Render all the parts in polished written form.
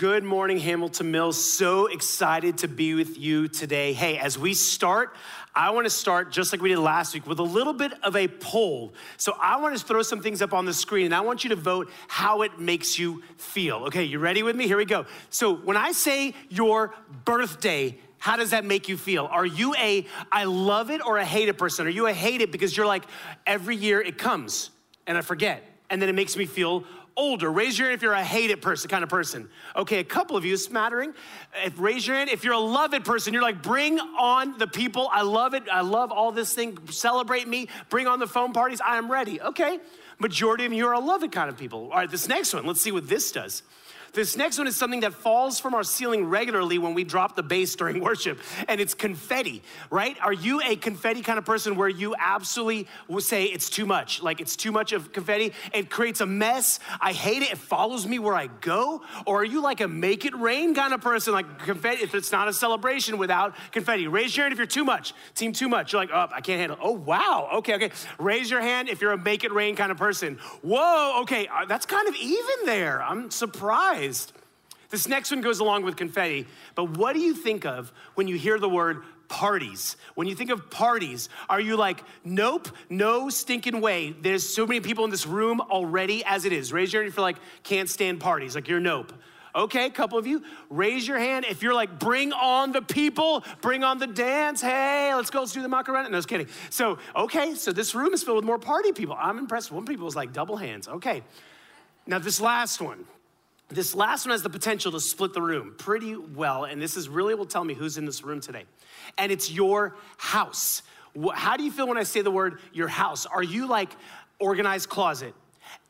Good morning, Hamilton Mills. So excited to be with you today. Hey, as we start, I want to start just like we did last week with a little bit of a poll. So I want to throw some things up on the screen and I want you to vote how it makes you feel. Okay, you ready with me? Here we go. So when I say your birthday, how does that make you feel? Are you a I love it or a hate it person? Are you a hate it because you're like, every year it comes and I forget and then it makes me feel older? Raise your hand if you're a hate it person, kind of person. Okay, a couple of you, smattering. Raise your hand if you're a love it person. You're like, bring on the people. I love it. I love all this thing. Celebrate me. Bring on the phone parties. I am ready. Okay, majority of you are a love it kind of people. All right, this next one, let's see what this does. This next one is something that falls from our ceiling regularly when we drop the bass during worship, and it's confetti, right? Are you a confetti kind of person where you absolutely will say it's too much? Like it's too much of confetti. It creates a mess. I hate it. It follows me where I go. Or are you like a make it rain kind of person? Like confetti, if it's not a celebration without confetti. Raise your hand if you're too much. Team too much. You're like, oh, I can't handle it. Oh, wow. Okay. Raise your hand if you're a make it rain kind of person. Whoa, okay. That's kind of even there. I'm surprised. This next one goes along with confetti, but what do you think of when you hear the word parties? When you think of parties, are you like, nope, no stinking way. There's so many people in this room already as it is. Raise your hand if you're like, can't stand parties, like you're nope. Okay, a couple of you, raise your hand if you're like, bring on the people, bring on the dance. Hey, let's go, let's do the macarena. No, just kidding. So, okay, so this room is filled with more party people. I'm impressed. One people was like double hands. Okay, now this last one. This last one has the potential to split the room pretty well, and this is really will tell me who's in this room today. And it's your house. How do you feel when I say the word your house? Are you like organized closet?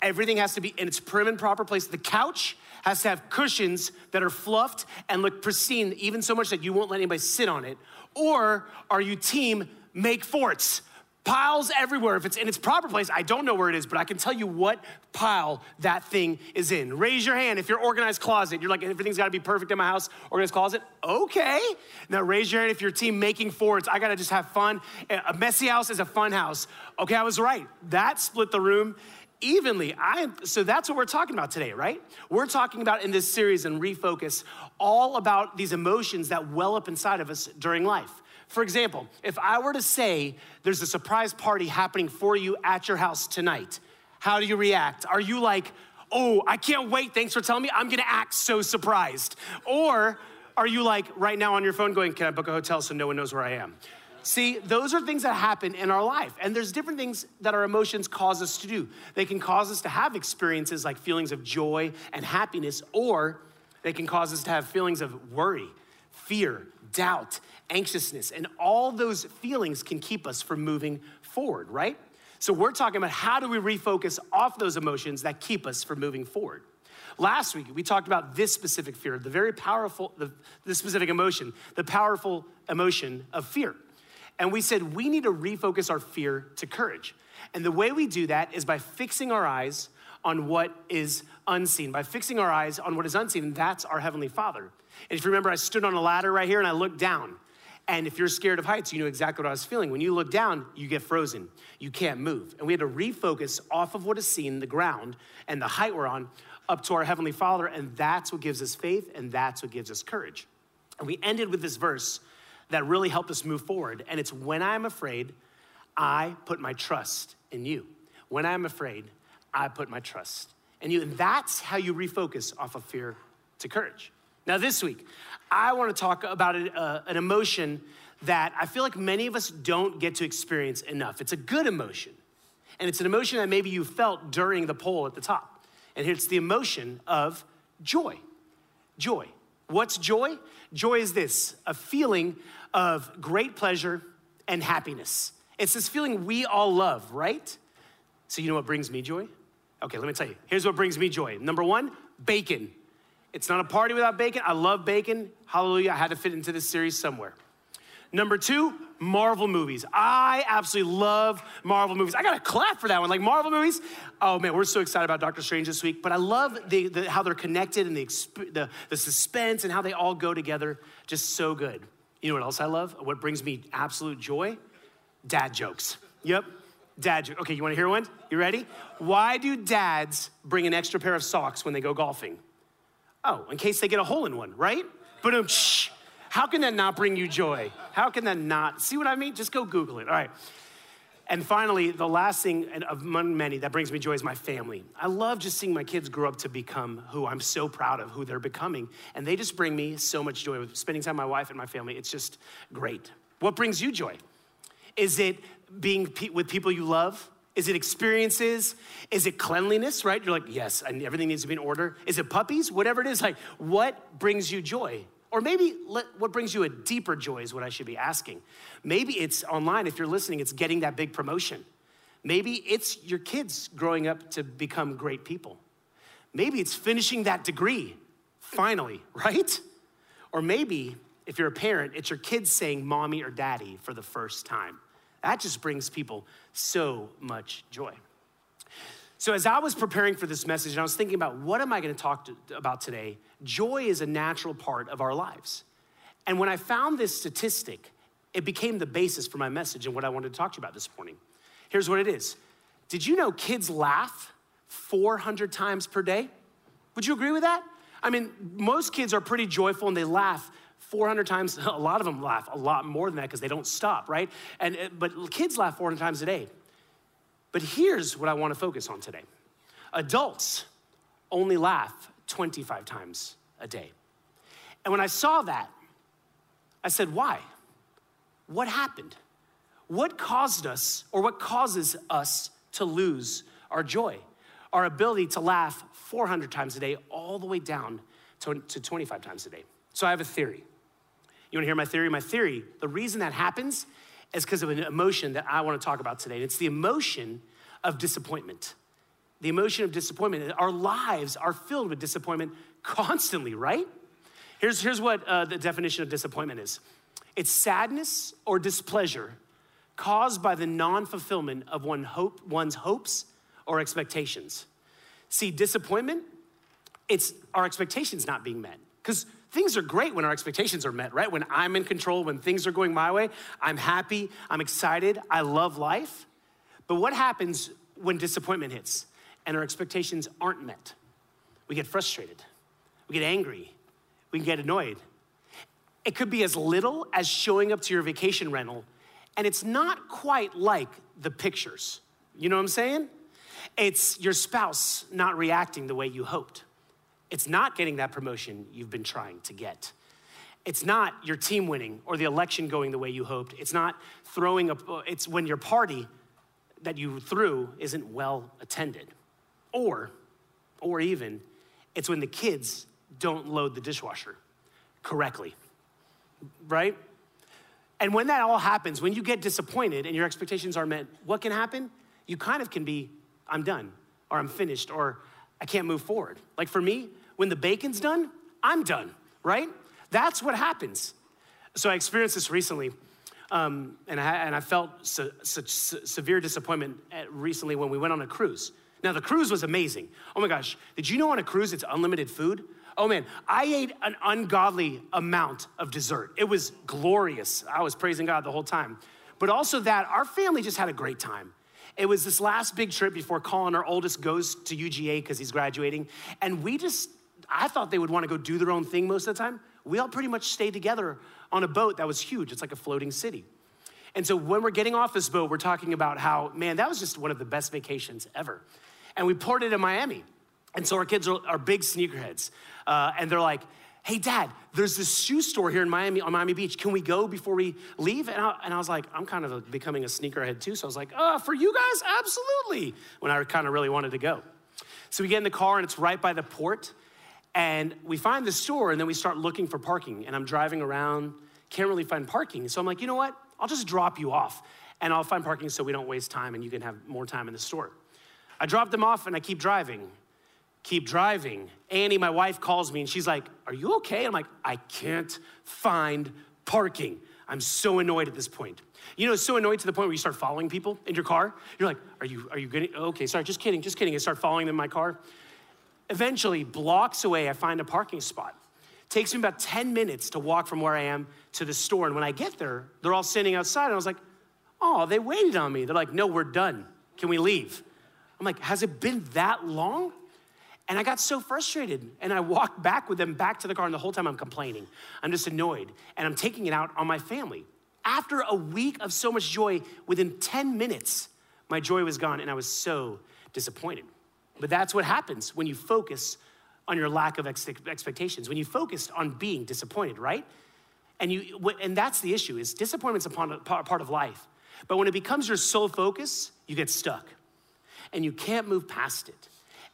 Everything has to be in its prim and proper place. The couch has to have cushions that are fluffed and look pristine, even so much that you won't let anybody sit on it. Or are you team make forts? Piles everywhere. If it's in its proper place, I don't know where it is, but I can tell you what pile that thing is in. Raise your hand if you're organized closet. You're like, everything's got to be perfect in my house. Organized closet. Okay. Now raise your hand if your team making forwards. I got to just have fun. A messy house is a fun house. Okay, I was right. That split the room evenly. So that's what we're talking about today, right? We're talking about in this series and refocus all about these emotions that well up inside of us during life. For example, if I were to say there's a surprise party happening for you at your house tonight, how do you react? Are you like, oh, I can't wait, thanks for telling me, I'm gonna act so surprised? Or are you like right now on your phone going, can I book a hotel so no one knows where I am? See, those are things that happen in our life. And there's different things that our emotions cause us to do. They can cause us to have experiences like feelings of joy and happiness, or they can cause us to have feelings of worry, fear, doubt, anxiousness, and all those feelings can keep us from moving forward, right? So we're talking about how do we refocus off those emotions that keep us from moving forward. Last week, we talked about this specific fear, the very powerful, this specific emotion, the powerful emotion of fear. And we said we need to refocus our fear to courage. And the way we do that is by fixing our eyes on what is unseen, by fixing our eyes on what is unseen, and that's our Heavenly Father. And if you remember, I stood on a ladder right here and I looked down. And if you're scared of heights, you know exactly what I was feeling. When you look down, you get frozen. You can't move. And we had to refocus off of what is seen, the ground, and the height we're on, up to our Heavenly Father. And that's what gives us faith, and that's what gives us courage. And we ended with this verse that really helped us move forward. And it's, when I'm afraid, I put my trust in you. When I'm afraid, I put my trust in you. And that's how you refocus off of fear to courage. Now this week, I want to talk about an emotion that I feel like many of us don't get to experience enough. It's a good emotion. And it's an emotion that maybe you felt during the poll at the top. And it's the emotion of joy. Joy. What's joy? Joy is this, a feeling of great pleasure and happiness. It's this feeling we all love, right? So you know what brings me joy? Okay, let me tell you. Here's what brings me joy. Number one, bacon. It's not a party without bacon. I love bacon. Hallelujah, I had to fit into this series somewhere. Number two, Marvel movies. I absolutely love Marvel movies. I gotta clap for that one. Like Marvel movies, oh man, we're so excited about Doctor Strange this week, but I love how they're connected and the suspense and how they all go together, just so good. You know what else I love? What brings me absolute joy? Dad jokes. Yep, dad jokes. Okay, you wanna hear one? You ready? Why do dads bring an extra pair of socks when they go golfing? Oh, in case they get a hole in one, right? Ba-dum, shh. How can that not bring you joy? How can that not? See what I mean? Just go Google it. All right. And finally, the last thing among many that brings me joy is my family. I love just seeing my kids grow up to become who I'm so proud of, who they're becoming. And they just bring me so much joy. Spending time with my wife and my family, it's just great. What brings you joy? Is it being with people you love? Is it experiences? Is it cleanliness, right? You're like, yes, and everything needs to be in order. Is it puppies? Whatever it is, like, what brings you joy? Or maybe what brings you a deeper joy is what I should be asking. Maybe it's online, if you're listening, it's getting that big promotion. Maybe it's your kids growing up to become great people. Maybe it's finishing that degree, finally, right? Or maybe, if you're a parent, it's your kids saying mommy or daddy for the first time. That just brings people so much joy. So as I was preparing for this message, and I was thinking about what am I gonna talk about today, joy is a natural part of our lives. And when I found this statistic, it became the basis for my message and what I wanted to talk to you about this morning. Here's what it is. Did you know kids laugh 400 times per day? Would you agree with that? I mean, most kids are pretty joyful and they laugh 400 times. A lot of them laugh a lot more than that because they don't stop, right? But kids laugh 400 times a day. But here's what I want to focus on today. Adults only laugh 25 times a day. And when I saw that, I said, why? What happened? What caused us, or what causes us to lose our joy? Our ability to laugh 400 times a day all the way down to 25 times a day. So I have a theory. You wanna hear my theory? My theory, the reason that happens is because of an emotion that I wanna talk about today. It's the emotion of disappointment. The emotion of disappointment. Our lives are filled with disappointment constantly, right? Here's what the definition of disappointment is. It's sadness or displeasure caused by the non-fulfillment of one's hopes or expectations. See, disappointment, it's our expectations not being met. Because things are great when our expectations are met, right? When I'm in control, when things are going my way, I'm happy, I'm excited, I love life. But what happens when disappointment hits and our expectations aren't met? We get frustrated, we get angry, we can get annoyed. It could be as little as showing up to your vacation rental, and it's not quite like the pictures. You know what I'm saying? It's your spouse not reacting the way you hoped. It's not getting that promotion you've been trying to get. It's not your team winning or the election going the way you hoped. It's not it's when your party that you threw isn't well attended. Or even, it's when the kids don't load the dishwasher correctly, right? And when that all happens, when you get disappointed and your expectations aren't met, what can happen? You kind of can be, I'm done, or I'm finished, or I can't move forward. Like for me, when the bacon's done, I'm done, right? That's what happens. So I experienced this recently, and I felt such severe disappointment recently when we went on a cruise. Now the cruise was amazing. Oh my gosh, did you know on a cruise it's unlimited food? Oh man, I ate an ungodly amount of dessert. It was glorious. I was praising God the whole time. But also that our family just had a great time. It was this last big trip before Colin, our oldest, goes to UGA because he's graduating. And I thought they would want to go do their own thing most of the time. We all pretty much stayed together on a boat that was huge. It's like a floating city. And so when we're getting off this boat, we're talking about how, man, that was just one of the best vacations ever. And we ported in Miami. And so our kids are big sneakerheads. And they're like, hey, Dad, there's this shoe store here in Miami, on Miami Beach. Can we go before we leave? And I was like, I'm kind of becoming a sneakerhead too. So I was like, for you guys, absolutely. When I kind of really wanted to go. So we get in the car and it's right by the port. And we find the store and then we start looking for parking. And I'm driving around, can't really find parking. So I'm like, you know what? I'll just drop you off and I'll find parking so we don't waste time and you can have more time in the store. I drop them off and I keep driving. Annie, my wife, calls me and she's like, are you okay? I'm like, I can't find parking. I'm so annoyed at this point. You know, so annoyed to the point where you start following people in your car. You're like, are you good? Okay, sorry, just kidding. I start following them in my car. Eventually, blocks away, I find a parking spot. Takes me about 10 minutes to walk from where I am to the store. And when I get there, they're all standing outside. And I was like, oh, they waited on me. They're like, no, we're done. Can we leave? I'm like, has it been that long? And I got so frustrated, and I walked back with them back to the car, and the whole time I'm complaining. I'm just annoyed, and I'm taking it out on my family. After a week of so much joy, within 10 minutes, my joy was gone, and I was so disappointed. But that's what happens when you focus on your lack of expectations, when you focus on being disappointed, right? And that's the issue, is disappointment's a part of life. But when it becomes your sole focus, you get stuck, and you can't move past it.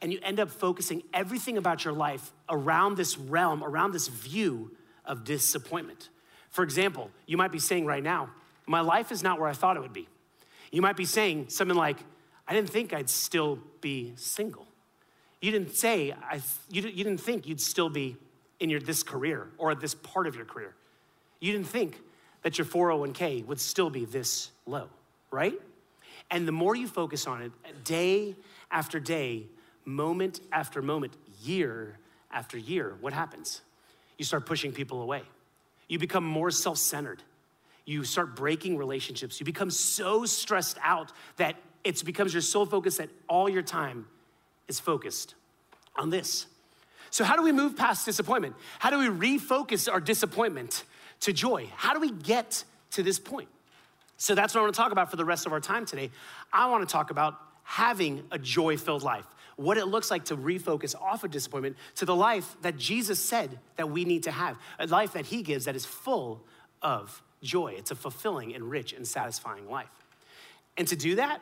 And you end up focusing everything about your life around this realm, around this view of disappointment. For example, you might be saying right now, my life is not where I thought it would be. You might be saying something like, I didn't think I'd still be single. You didn't think you'd still be in this career or this part of your career. You didn't think that your 401k would still be this low, right? And the more you focus on it, day after day, moment after moment, year after year, what happens? You start pushing people away. You become more self-centered. You start breaking relationships. You become so stressed out that it becomes your sole focus, that all your time is focused on this. So how do we move past disappointment? How do we refocus our disappointment to joy? How do we get to this point? So that's what I want to talk about for the rest of our time today. I want to talk about having a joy-filled life, what it looks like to refocus off of disappointment to the life that Jesus said that we need to have, a life that he gives that is full of joy. It's a fulfilling and rich and satisfying life. And to do that,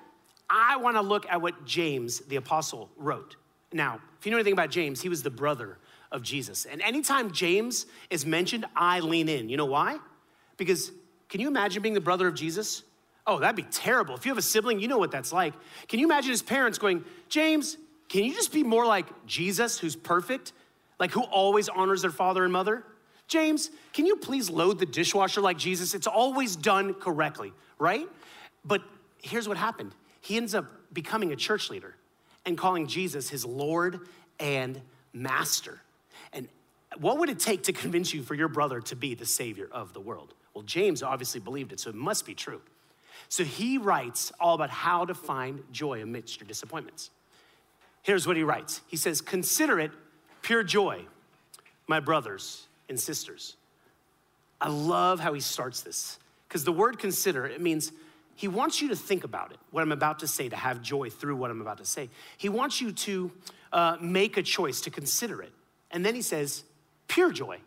I want to look at what James, the apostle, wrote. Now, if you know anything about James, he was the brother of Jesus. And anytime James is mentioned, I lean in. You know why? Because can you imagine being the brother of Jesus? Oh, that'd be terrible. If you have a sibling, you know what that's like. Can you imagine his parents going, James, can you just be more like Jesus, who's perfect, like who always honors their father and mother? James, can you please load the dishwasher like Jesus? It's always done correctly, right? But here's what happened. He ends up becoming a church leader and calling Jesus his Lord and Master. And what would it take to convince you for your brother to be the savior of the world? Well, James obviously believed it, so it must be true. So he writes all about how to find joy amidst your disappointments. Here's what he writes. He says, consider it pure joy, my brothers and sisters. I love how he starts this, because the word consider, it means he wants you to think about it, what I'm about to say, to have joy through what I'm about to say. He wants you to make a choice, to consider it. And then he says, pure joy.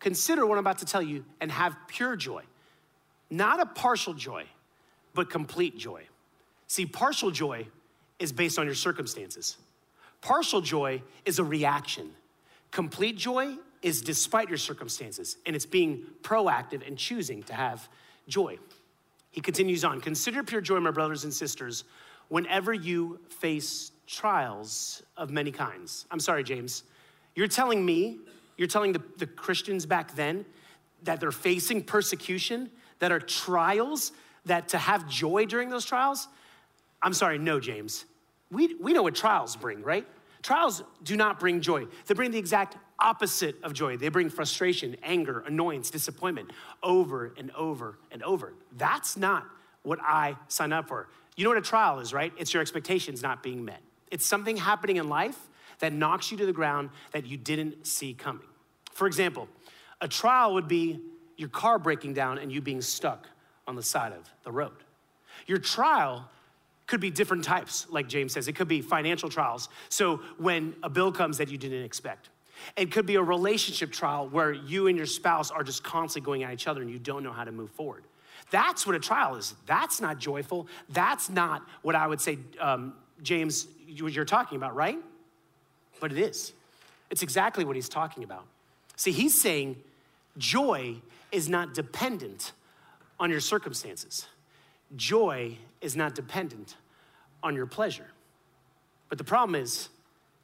Consider what I'm about to tell you and have pure joy. Not a partial joy, but complete joy. See, partial joy is based on your circumstances. Partial joy is a reaction. Complete joy is despite your circumstances, and it's being proactive and choosing to have joy. He continues on, consider pure joy, my brothers and sisters, whenever you face trials of many kinds. I'm sorry, James. You're telling me, you're telling the Christians back then that they're facing persecution, that are trials, that to have joy during those trials? I'm sorry, no, James. We know what trials bring, right? Trials do not bring joy. They bring the exact opposite of joy. They bring frustration, anger, annoyance, disappointment, over and over and over. That's not what I sign up for. You know what a trial is, right? It's your expectations not being met. It's something happening in life that knocks you to the ground that you didn't see coming. For example, a trial would be your car breaking down and you being stuck on the side of the road. Your trial could be different types, like James says. It could be financial trials. So when a bill comes that you didn't expect. It could be a relationship trial where you and your spouse are just constantly going at each other and you don't know how to move forward. That's what a trial is. That's not joyful. That's not what I would say, James, you're talking about, right? But it is. It's exactly what he's talking about. See, he's saying joy is not dependent on your circumstances. Joy is not dependent on your pleasure. But the problem is,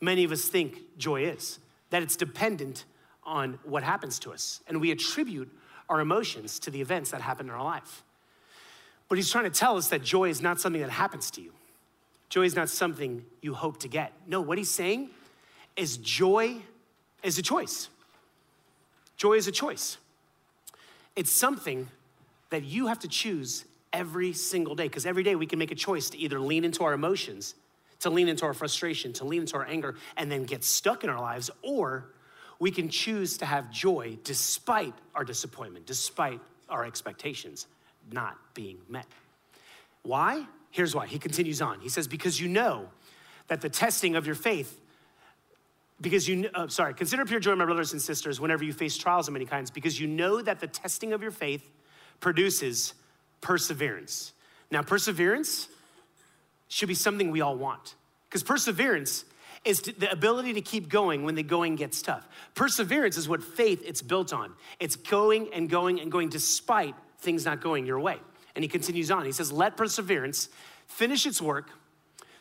many of us think joy is, that it's dependent on what happens to us. And we attribute our emotions to the events that happen in our life. But he's trying to tell us that joy is not something that happens to you. Joy is not something you hope to get. No, what he's saying is joy is a choice. Joy is a choice. It's something that you have to choose every single day, because every day we can make a choice to either lean into our emotions, to lean into our frustration, to lean into our anger, and then get stuck in our lives, or we can choose to have joy despite our disappointment, despite our expectations not being met. Why? Here's why. He continues on. He says, because you know that the testing of your faith, consider pure joy, my brothers and sisters, whenever you face trials of many kinds, because you know that the testing of your faith produces perseverance. Now, perseverance should be something we all want, because perseverance is the ability to keep going when the going gets tough. Perseverance is what faith it's built on. It's going and going and going despite things not going your way. And he continues on. He says, let perseverance finish its work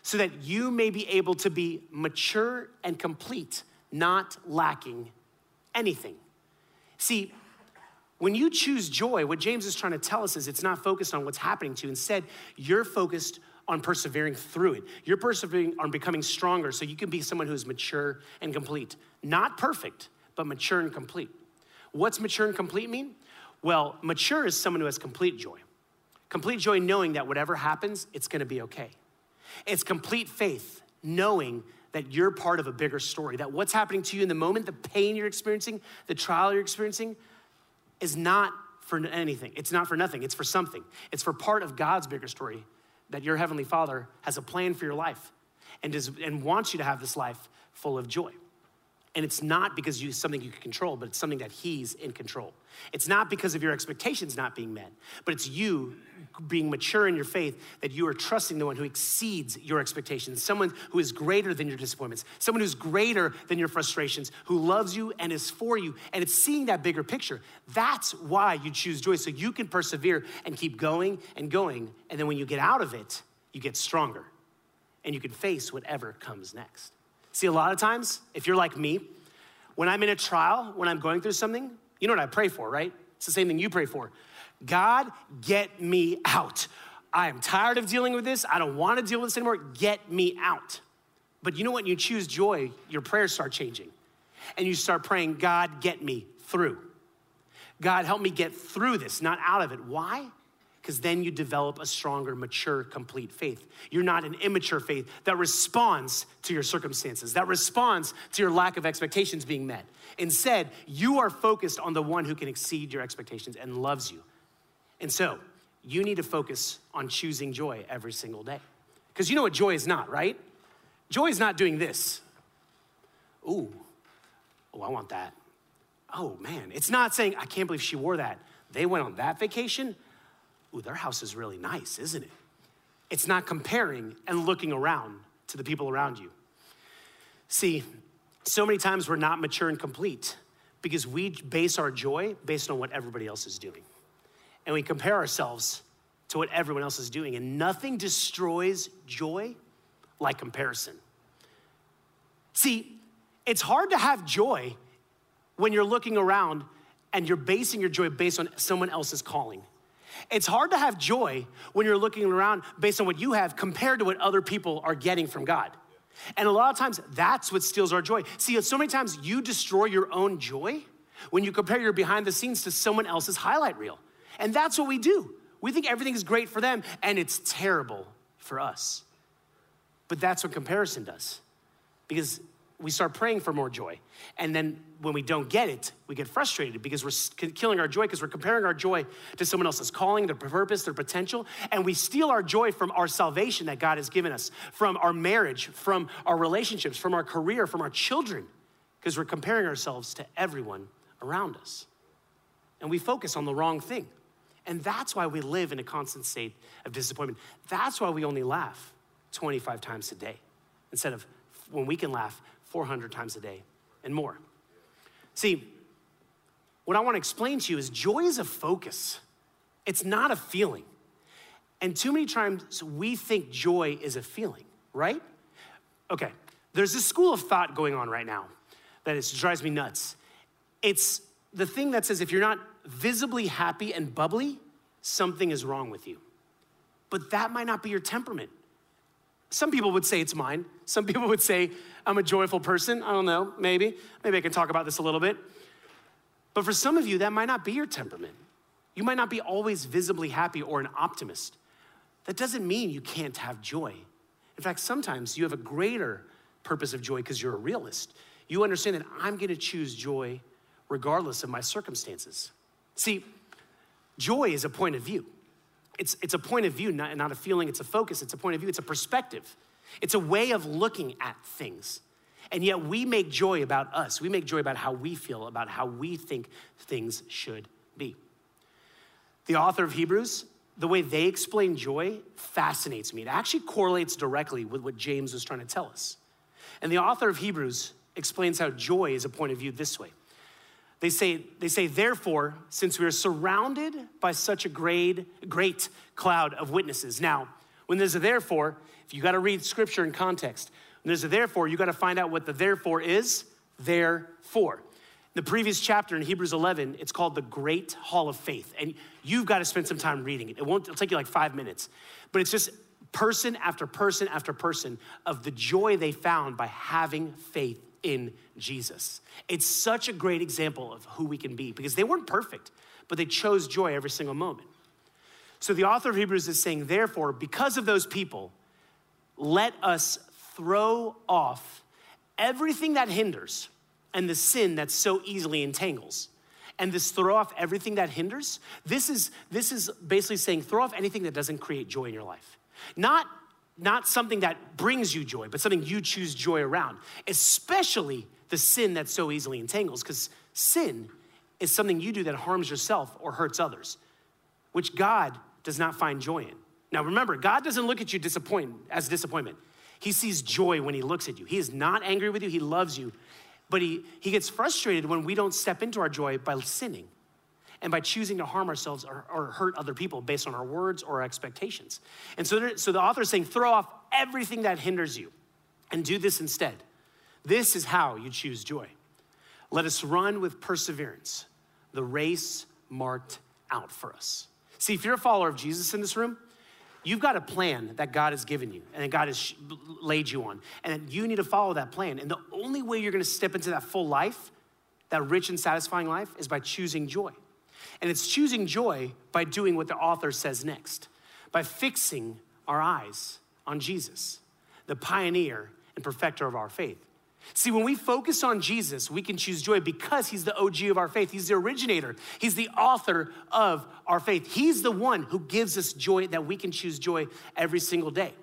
so that you may be able to be mature and complete, not lacking anything. See, when you choose joy, what James is trying to tell us is it's not focused on what's happening to you. Instead, you're focused on persevering through it. You're persevering on becoming stronger so you can be someone who's mature and complete. Not perfect, but mature and complete. What's mature and complete mean? Well, mature is someone who has complete joy. Complete joy knowing that whatever happens, it's gonna be okay. It's complete faith knowing that you're part of a bigger story, that what's happening to you in the moment, the pain you're experiencing, the trial you're experiencing, is not for anything. It's not for nothing, it's for something. It's for part of God's bigger story, that your Heavenly Father has a plan for your life and wants you to have this life full of joy. And it's not because you something you can control, but it's something that He's in control. It's not because of your expectations not being met, but it's you being mature in your faith that you are trusting the one who exceeds your expectations, someone who is greater than your disappointments, someone who's greater than your frustrations, who loves you and is for you, and it's seeing that bigger picture. That's why you choose joy, so you can persevere and keep going and going, and then when you get out of it, you get stronger, and you can face whatever comes next. See, a lot of times, if you're like me, when I'm in a trial, when I'm going through something, you know what I pray for, right? It's the same thing you pray for. God, get me out. I am tired of dealing with this. I don't want to deal with this anymore. Get me out. But you know what? You choose joy, your prayers start changing. And you start praying, God, get me through. God, help me get through this, not out of it. Why? Because then you develop a stronger, mature, complete faith. You're not an immature faith that responds to your circumstances, that responds to your lack of expectations being met. Instead, you are focused on the one who can exceed your expectations and loves you. And so, you need to focus on choosing joy every single day. Because you know what joy is not, right? Joy is not doing this. Ooh, oh, I want that. Oh, man. It's not saying, I can't believe she wore that. They went on that vacation. Ooh, their house is really nice, isn't it? It's not comparing and looking around to the people around you. See, so many times we're not mature and complete because we base our joy based on what everybody else is doing. And we compare ourselves to what everyone else is doing. And nothing destroys joy like comparison. See, it's hard to have joy when you're looking around and you're basing your joy based on someone else's calling. It's hard to have joy when you're looking around based on what you have compared to what other people are getting from God. And a lot of times, that's what steals our joy. See, so many times you destroy your own joy when you compare your behind the scenes to someone else's highlight reel. And that's what we do. We think everything is great for them, and it's terrible for us. But that's what comparison does. Because we start praying for more joy. And then when we don't get it, we get frustrated because we're killing our joy because we're comparing our joy to someone else's calling, their purpose, their potential. And we steal our joy from our salvation that God has given us, from our marriage, from our relationships, from our career, from our children, because we're comparing ourselves to everyone around us. And we focus on the wrong thing. And that's why we live in a constant state of disappointment. That's why we only laugh 25 times a day instead of when we can laugh 400 times a day and more. See, what I want to explain to you is joy is a focus. It's not a feeling. And too many times we think joy is a feeling, right? Okay, there's this school of thought going on right now that it drives me nuts. It's the thing that says if you're not visibly happy and bubbly, something is wrong with you. But that might not be your temperament. Some people would say it's mine. Some people would say, I'm a joyful person. I don't know, maybe. Maybe I can talk about this a little bit. But for some of you, that might not be your temperament. You might not be always visibly happy or an optimist. That doesn't mean you can't have joy. In fact, sometimes you have a greater purpose of joy because you're a realist. You understand that I'm going to choose joy regardless of my circumstances. See, joy is a point of view. It's a point of view, not a feeling. It's a focus. It's a point of view. It's a perspective. It's a way of looking at things. And yet we make joy about us. We make joy about how we feel, about how we think things should be. The author of Hebrews, the way they explain joy fascinates me. It actually correlates directly with what James was trying to tell us. And the author of Hebrews explains how joy is a point of view this way. They say, therefore, since we are surrounded by such a great cloud of witnesses. Now, when there's a therefore, if you got to read scripture in context, when there's a therefore, you got to find out what the therefore is there for. The previous chapter in Hebrews 11, it's called the Great Hall of Faith. And you've got to spend some time reading it. It'll take you like 5 minutes, but it's just person after person after person of the joy they found by having faith in Jesus. It's such a great example of who we can be because they weren't perfect, but they chose joy every single moment. So the author of Hebrews is saying, therefore, because of those people, let us throw off everything that hinders and the sin that so easily entangles. And this throw off everything that hinders, this is basically saying throw off anything that doesn't create joy in your life. Not something that brings you joy, but something you choose joy around, especially the sin that so easily entangles, because sin is something you do that harms yourself or hurts others, which God does not find joy in. Now remember, God doesn't look at you as disappointment. He sees joy when he looks at you. He is not angry with you, he loves you, but he gets frustrated when we don't step into our joy by sinning and by choosing to harm ourselves or hurt other people based on our words or our expectations. And so the author is saying, throw off everything that hinders you and do this instead. This is how you choose joy. Let us run with perseverance the race marked out for us. See, if you're a follower of Jesus in this room, you've got a plan that God has given you and that God has laid you on, and you need to follow that plan. And the only way you're gonna step into that full life, that rich and satisfying life, is by choosing joy. And it's choosing joy by doing what the author says next, by fixing our eyes on Jesus, the pioneer and perfecter of our faith. See, when we focus on Jesus, we can choose joy because he's the OG of our faith. He's the originator. He's the author of our faith. He's the one who gives us joy that we can choose joy every single day.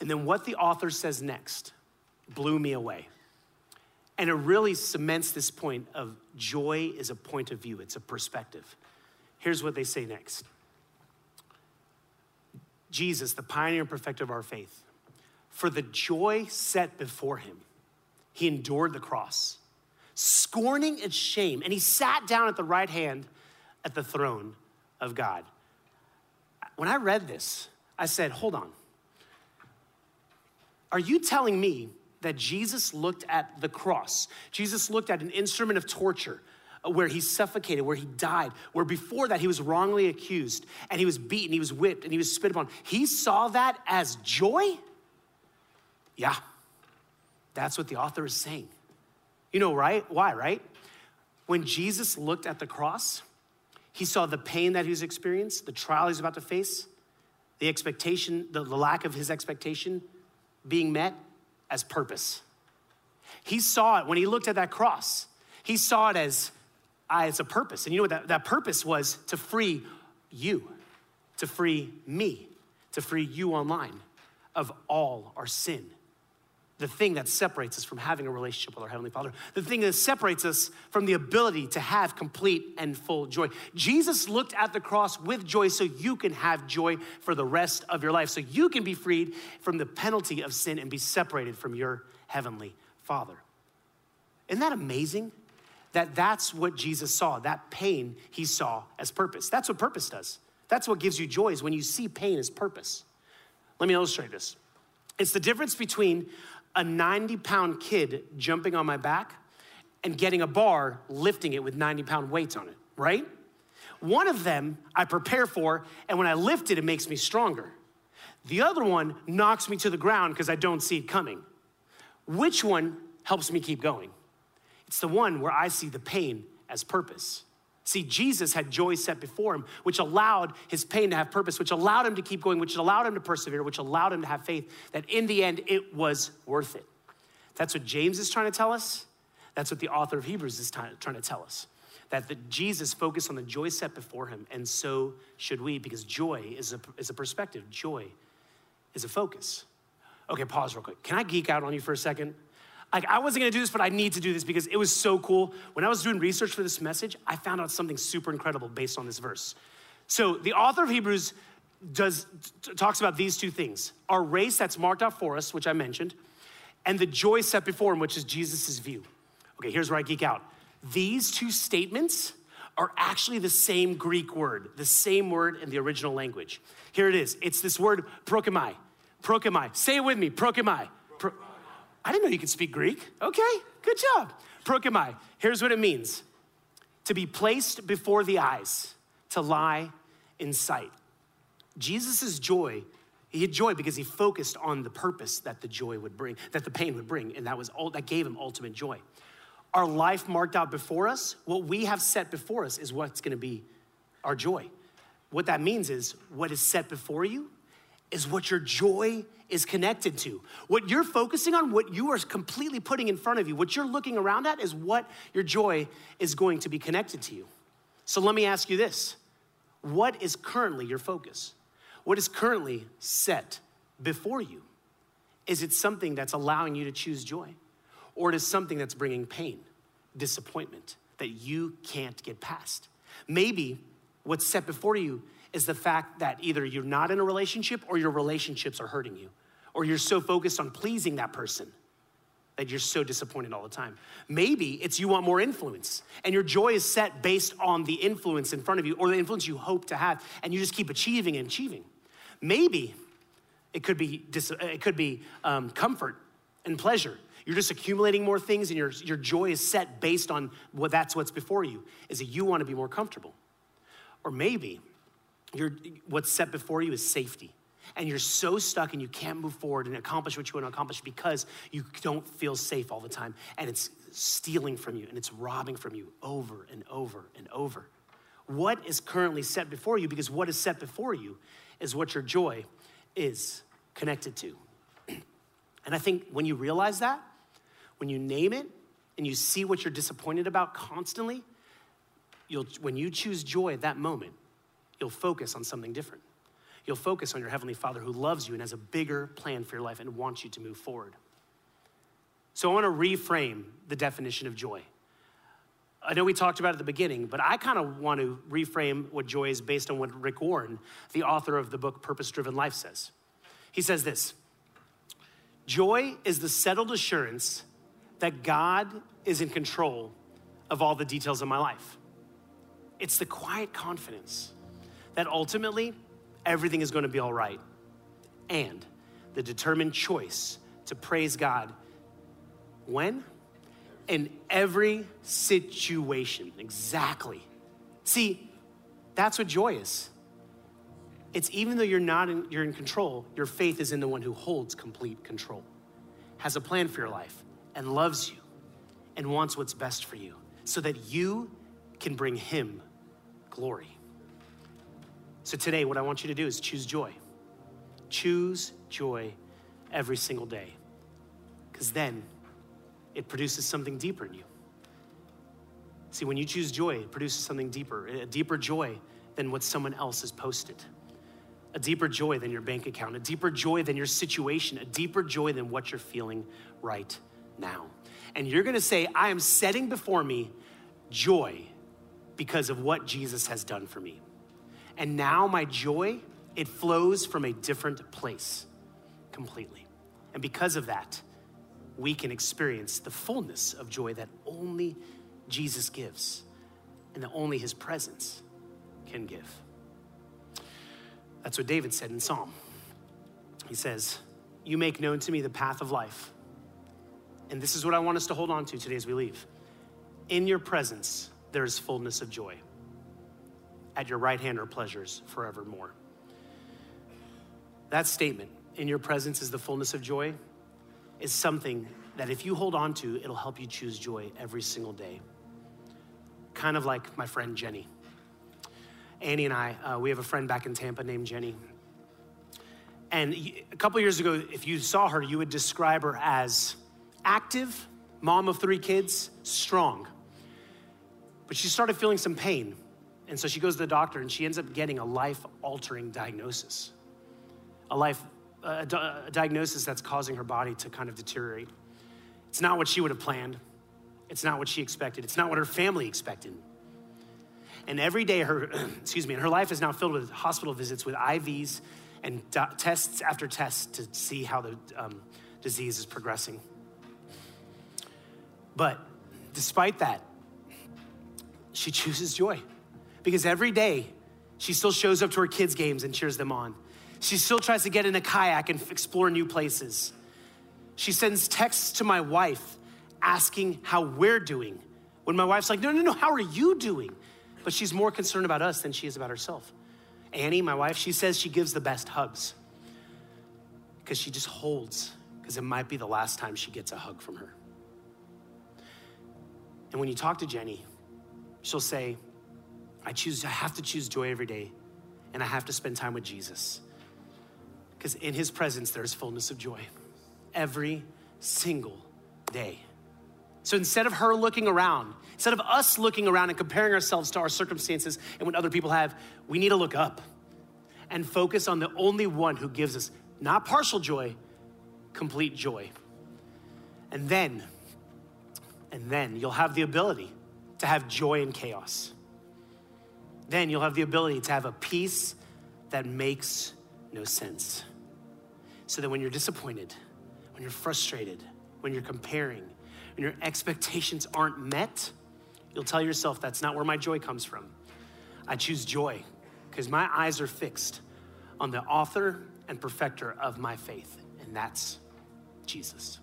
And then what the author says next blew me away. And it really cements this point of joy is a point of view. It's a perspective. Here's what they say next. Jesus, the pioneer and perfecter of our faith, for the joy set before him, he endured the cross, scorning its shame, and he sat down at the right hand at the throne of God. When I read this, I said, hold on. Are you telling me that Jesus looked at the cross? Jesus looked at an instrument of torture where he suffocated, where he died, where before that he was wrongly accused and he was beaten, he was whipped, and he was spit upon. He saw that as joy? Yeah, that's what the author is saying. You know, right? Why, right? When Jesus looked at the cross, he saw the pain that he was experiencing, the trial he was about to face, the expectation, the lack of his expectation being met, as purpose. He saw it when he looked at that cross. He saw it as a purpose. And you know what that purpose was? To free you, to free me, to free you online of all our sin. The thing that separates us from having a relationship with our Heavenly Father. The thing that separates us from the ability to have complete and full joy. Jesus looked at the cross with joy so you can have joy for the rest of your life. So you can be freed from the penalty of sin and be separated from your Heavenly Father. Isn't that amazing? That's what Jesus saw. That pain he saw as purpose. That's what purpose does. That's what gives you joy, is when you see pain as purpose. Let me illustrate this. It's the difference between a 90-pound kid jumping on my back and getting a bar, lifting it with 90-pound weights on it, right? One of them I prepare for, and when I lift it, it makes me stronger. The other one knocks me to the ground because I don't see it coming. Which one helps me keep going? It's the one where I see the pain as purpose. See, Jesus had joy set before him, which allowed his pain to have purpose, which allowed him to keep going, which allowed him to persevere, which allowed him to have faith, that in the end, it was worth it. That's what James is trying to tell us. That's what the author of Hebrews is trying to tell us, that Jesus focused on the joy set before him, and so should we, because joy is a perspective. Joy is a focus. Okay, pause real quick. Can I geek out on you for a second? Like, I wasn't gonna do this, but I need to do this because it was so cool. When I was doing research for this message, I found out something super incredible based on this verse. So the author of Hebrews talks about these two things: our race that's marked out for us, which I mentioned, and the joy set before him, which is Jesus's view. Okay, here's where I geek out. These two statements are actually the same Greek word, the same word in the original language. Here it is. It's this word prokemai. Prokemai. Say it with me, prokemai. I didn't know you could speak Greek. Okay, good job. Prokemai, here's what it means. To be placed before the eyes, to lie in sight. Jesus's joy, he had joy because he focused on the purpose that the joy would bring, that the pain would bring, and that gave him ultimate joy. Our life marked out before us, what we have set before us is what's gonna be our joy. What that means is what is set before you is what your joy is connected to. What you're focusing on, what you are completely putting in front of you, what you're looking around at is what your joy is going to be connected to you. So let me ask you this. What is currently your focus? What is currently set before you? Is it something that's allowing you to choose joy? Or it is something that's bringing pain, disappointment that you can't get past? Maybe what's set before you is the fact that either you're not in a relationship or your relationships are hurting you, or you're so focused on pleasing that person that you're so disappointed all the time. Maybe it's you want more influence and your joy is set based on the influence in front of you or the influence you hope to have, and you just keep achieving and achieving. Maybe it could be comfort and pleasure. You're just accumulating more things and your joy is set based on what's before you, is that you want to be more comfortable. Or maybe what's set before you is safety, and you're so stuck and you can't move forward and accomplish what you want to accomplish because you don't feel safe all the time, and it's stealing from you and it's robbing from you over and over and over. What is currently set before you, because what is set before you is what your joy is connected to. And I think when you realize that, when you name it and you see what you're disappointed about constantly, when you choose joy at that moment, you'll focus on something different. You'll focus on your Heavenly Father who loves you and has a bigger plan for your life and wants you to move forward. So I want to reframe the definition of joy. I know we talked about it at the beginning, but I kind of want to reframe what joy is based on what Rick Warren, the author of the book Purpose Driven Life, says. He says this: joy is the settled assurance that God is in control of all the details of my life. It's the quiet confidence that ultimately everything is gonna be all right, and the determined choice to praise God when? In every situation, exactly. See, that's what joy is. It's even though you're in control, your faith is in the one who holds complete control, has a plan for your life, and loves you, and wants what's best for you, so that you can bring him glory. So today, what I want you to do is choose joy. Choose joy every single day, because then it produces something deeper in you. See, when you choose joy, it produces something deeper, a deeper joy than what someone else has posted, a deeper joy than your bank account, a deeper joy than your situation, a deeper joy than what you're feeling right now. And you're gonna say, I am setting before me joy because of what Jesus has done for me. And now my joy, it flows from a different place completely. And because of that, we can experience the fullness of joy that only Jesus gives and that only his presence can give. That's what David said in Psalm. He says, you make known to me the path of life. And this is what I want us to hold on to today as we leave. In your presence, there is fullness of joy. At your right hand are pleasures forevermore. That statement, in your presence is the fullness of joy, is something that if you hold on to, it'll help you choose joy every single day. kind of like my friend Jenny. Annie and I, we have a friend back in Tampa named Jenny. And a couple years ago, if you saw her, you would describe her as active, mom of 3 kids, strong. But she started feeling some pain. And so she goes to the doctor and she ends up getting a life-altering diagnosis. A diagnosis that's causing her body to kind of deteriorate. It's not what she would have planned. It's not what she expected. It's not what her family expected. And every day her life is now filled with hospital visits, with IVs and tests after tests to see how the disease is progressing. But despite that, she chooses joy, because every day she still shows up to her kids' games and cheers them on. She still tries to get in a kayak and explore new places. She sends texts to my wife asking how we're doing, when my wife's like, no, how are you doing? But she's more concerned about us than she is about herself. Annie, my wife, she says she gives the best hugs because she just holds, because it might be the last time she gets a hug from her. And when you talk to Jenny, she'll say, I have to choose joy every day, and I have to spend time with Jesus, because in his presence, there's fullness of joy every single day. So instead of her looking around, instead of us looking around and comparing ourselves to our circumstances and what other people have, we need to look up and focus on the only one who gives us not partial joy, complete joy. And then you'll have the ability to have joy in chaos. Then you'll have the ability to have a peace that makes no sense. So that when you're disappointed, when you're frustrated, when you're comparing, when your expectations aren't met, you'll tell yourself, that's not where my joy comes from. I choose joy because my eyes are fixed on the author and perfecter of my faith, and that's Jesus.